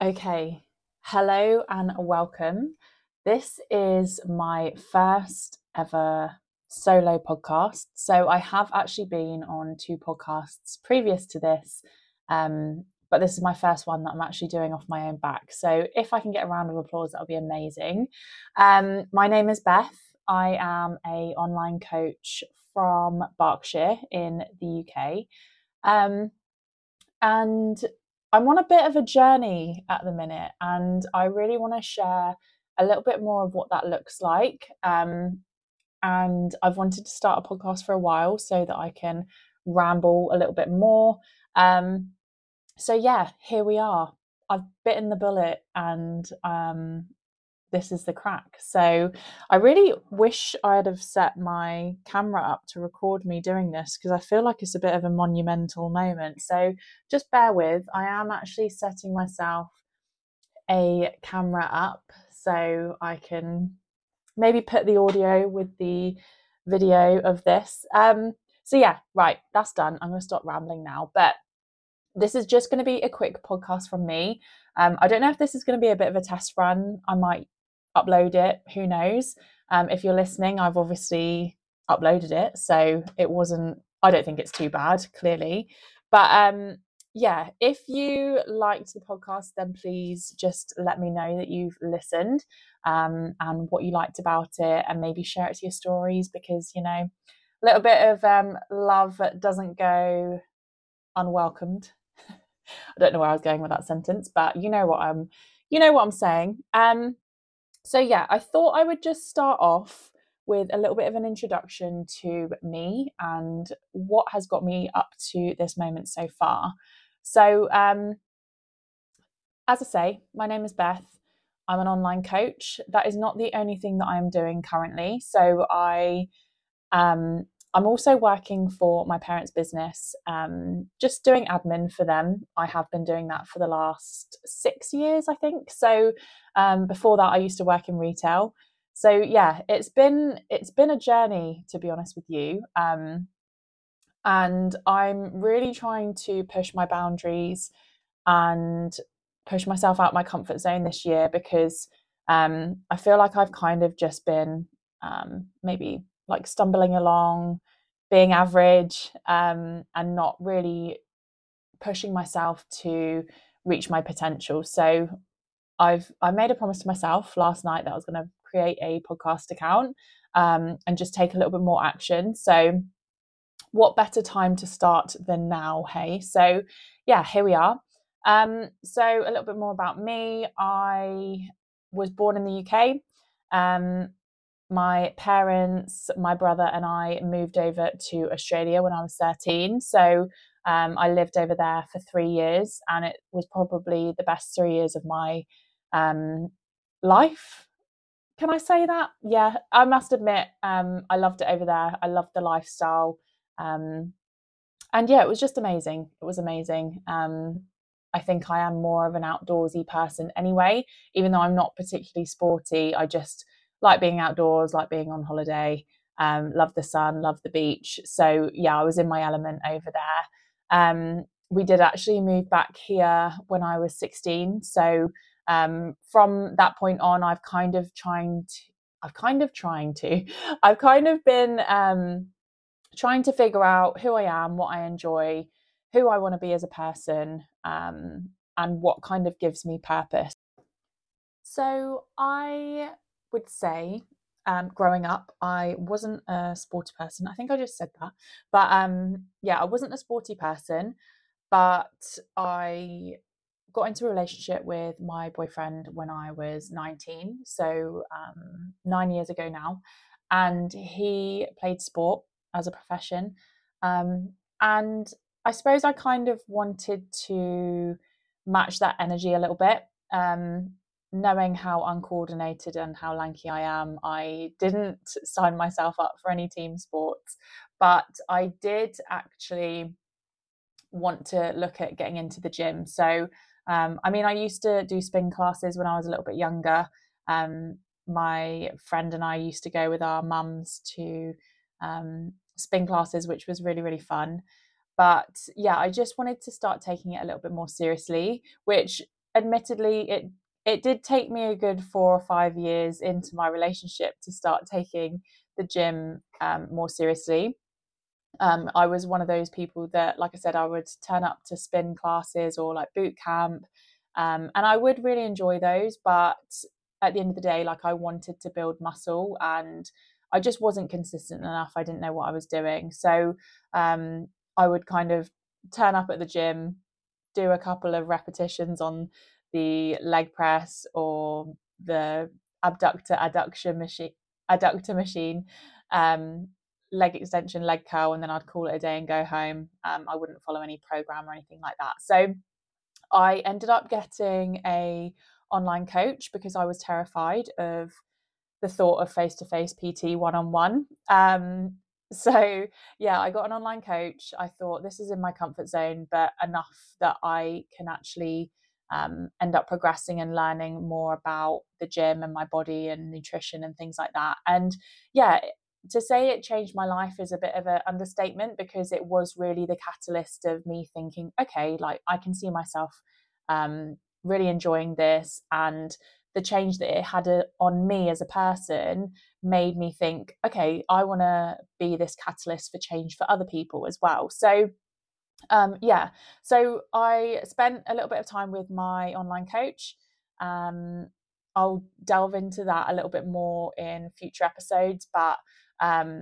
Okay, hello and welcome. This is my first ever solo podcast. So I have actually been on two podcasts previous to this, but this is my first one that I'm actually doing off my own back. So if I can get a round of applause, that'll be amazing. My name is Beth. I am an online coach from Berkshire in the UK. And I'm on a bit of a journey at the minute, and I really want to share a little bit more of what that looks like. And I've wanted to start a podcast for a while so that I can ramble a little bit more. So yeah, here we are. I've bitten the bullet, and this is the crack. So I really wish I'd have set my camera up to record me doing this, because I feel like it's a bit of a monumental moment. So just bear with, I am actually setting myself a camera up so I can maybe put the audio with the video of this. So yeah, right, that's done. I'm going to stop rambling now, but this is just going to be a quick podcast from me. I don't know if this is going to be a bit of a test run. I might upload it, who knows. If you're listening, I've obviously uploaded it, so it wasn't, I don't think it's too bad, clearly. But yeah, if you liked the podcast, then please just let me know that you've listened and what you liked about it, and maybe share it to your stories, because, you know, a little bit of love doesn't go unwelcomed. I don't know where I was going with that sentence, but you know what I'm saying. So yeah, I thought I would just start off with a little bit of an introduction to me and what has got me up to this moment so far. So as I say, my name is Beth. I'm an online coach. That is not the only thing that I'm doing currently. So I'm also working for my parents' business, just doing admin for them. I have been doing that for the last 6 years, I think. So before that, I used to work in retail. So yeah, it's been a journey, to be honest with you. And I'm really trying to push my boundaries and push myself out my comfort zone this year, because I feel like I've kind of just been maybe like stumbling along, being average, and not really pushing myself to reach my potential. So I made a promise to myself last night that I was going to create a podcast account and just take a little bit more action. So what better time to start than now, hey? So yeah, here we are. So a little bit more about me. I was born in the UK. My parents, my brother and I moved over to Australia when I was 13. So I lived over there for 3 years, and it was probably the best 3 years of my life. Can I say that? Yeah, I must admit, I loved it over there. I loved the lifestyle. And yeah, it was just amazing. It was amazing. I think I am more of an outdoorsy person anyway, even though I'm not particularly sporty. I just like being outdoors, like being on holiday, love the sun, love the beach. So yeah, I was in my element over there. We did actually move back here when I was 16. So from that point on, I've kind of been trying to figure out who I am, what I enjoy, who I want to be as a person, and what kind of gives me purpose. So I would say growing up, I wasn't a sporty person. I think I just said that. But yeah, I wasn't a sporty person, but I got into a relationship with my boyfriend when I was 19, so 9 years ago now, and he played sport as a profession. And I suppose I kind of wanted to match that energy a little bit. Knowing how uncoordinated and how lanky I am, I didn't sign myself up for any team sports, but I did actually want to look at getting into the gym. So, I mean, I used to do spin classes when I was a little bit younger. My friend and I used to go with our mums to spin classes, which was really, really fun. But yeah, I just wanted to start taking it a little bit more seriously, which admittedly, it did take me a good 4 or 5 years into my relationship to start taking the gym more seriously. I was one of those people that, like I said, I would turn up to spin classes or like boot camp, and I would really enjoy those. But at the end of the day, like, I wanted to build muscle, and I just wasn't consistent enough. I didn't know what I was doing. So I would kind of turn up at the gym, do a couple of repetitions on the leg press or the adductor machine, leg extension, leg curl, and then I'd call it a day and go home. I wouldn't follow any program or anything like that. So I ended up getting a online coach because I was terrified of the thought of face-to-face PT one-on-one. So yeah, I got an online coach. I thought, this is in my comfort zone, but enough that I can actually end up progressing and learning more about the gym and my body and nutrition and things like that. And yeah, to say it changed my life is a bit of an understatement, because it was really the catalyst of me thinking, okay, like, I can see myself really enjoying this. And the change that it had on me as a person made me think, okay, I want to be this catalyst for change for other people as well. So yeah, so I spent a little bit of time with my online coach. I'll delve into that a little bit more in future episodes, but I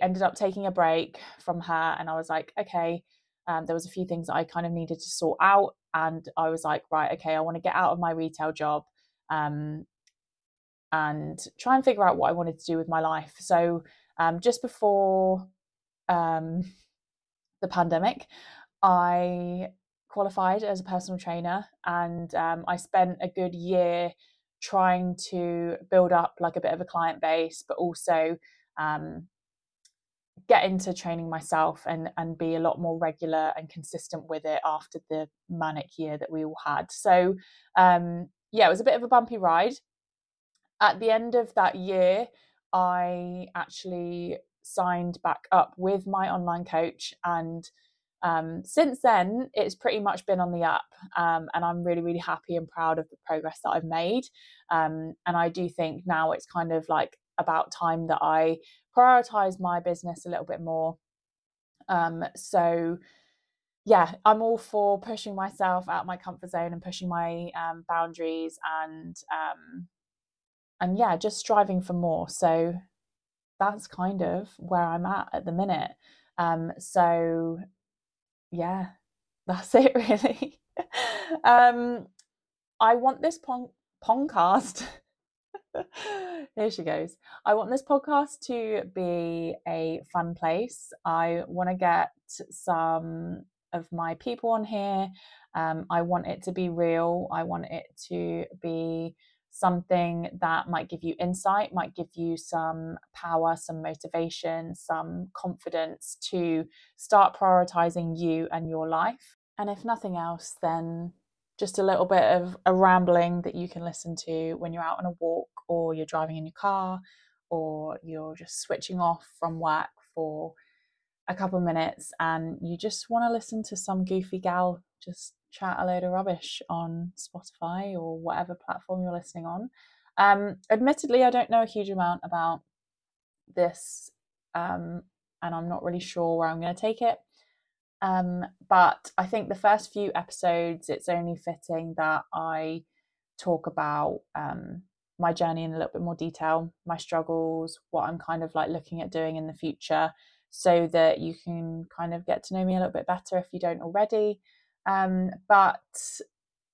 ended up taking a break from her, and I was like, okay, there was a few things that I kind of needed to sort out. And I was like, right, okay, I want to get out of my retail job and try and figure out what I wanted to do with my life. So just before the pandemic, I qualified as a personal trainer, and I spent a good year trying to build up like a bit of a client base, but also get into training myself and be a lot more regular and consistent with it after the manic year that we all had. So yeah, it was a bit of a bumpy ride. At the end of that year, I actually signed back up with my online coach, and since then it's pretty much been on the up, and I'm really, really happy and proud of the progress that I've made. And I do think now it's kind of like about time that I prioritize my business a little bit more. So yeah, I'm all for pushing myself out my comfort zone and pushing my boundaries and yeah, just striving for more. So that's kind of where I'm at the minute. So yeah, that's it really. I want this podcast. Here she goes. I want this podcast to be a fun place. I want to get some of my people on here. I want it to be real. I want it to be something that might give you insight, might give you some power, some motivation, some confidence to start prioritizing you and your life. And if nothing else, then just a little bit of a rambling that you can listen to when you're out on a walk, or you're driving in your car, or you're just switching off from work for a couple of minutes and you just want to listen to some goofy gal just chat a load of rubbish on Spotify or whatever platform you're listening on. Admittedly, I don't know a huge amount about this, and I'm not really sure where I'm going to take it. But I think the first few episodes, it's only fitting that I talk about my journey in a little bit more detail, my struggles, what I'm kind of like looking at doing in the future, so that you can kind of get to know me a little bit better if you don't already. But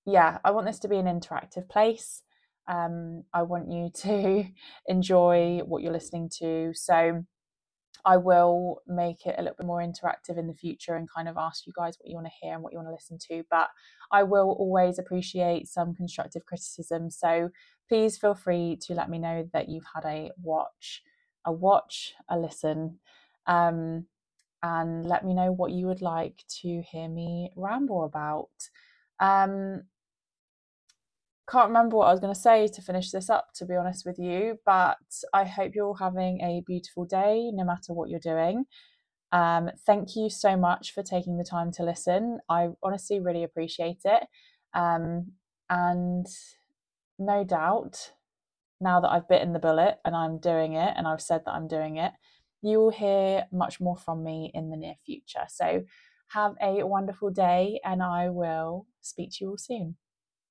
yeah, I want this to be an interactive place. I want you to enjoy what you're listening to. So I will make it a little bit more interactive in the future and kind of ask you guys what you want to hear and what you want to listen to. But I will always appreciate some constructive criticism. So please feel free to let me know that you've had a listen, and let me know what you would like to hear me ramble about. Can't remember what I was going to say to finish this up, to be honest with you, but I hope you're all having a beautiful day, no matter what you're doing. Thank you so much for taking the time to listen. I honestly really appreciate it. And no doubt, now that I've bitten the bullet and I'm doing it and I've said that I'm doing it, you will hear much more from me in the near future. So have a wonderful day, and I will speak to you all soon.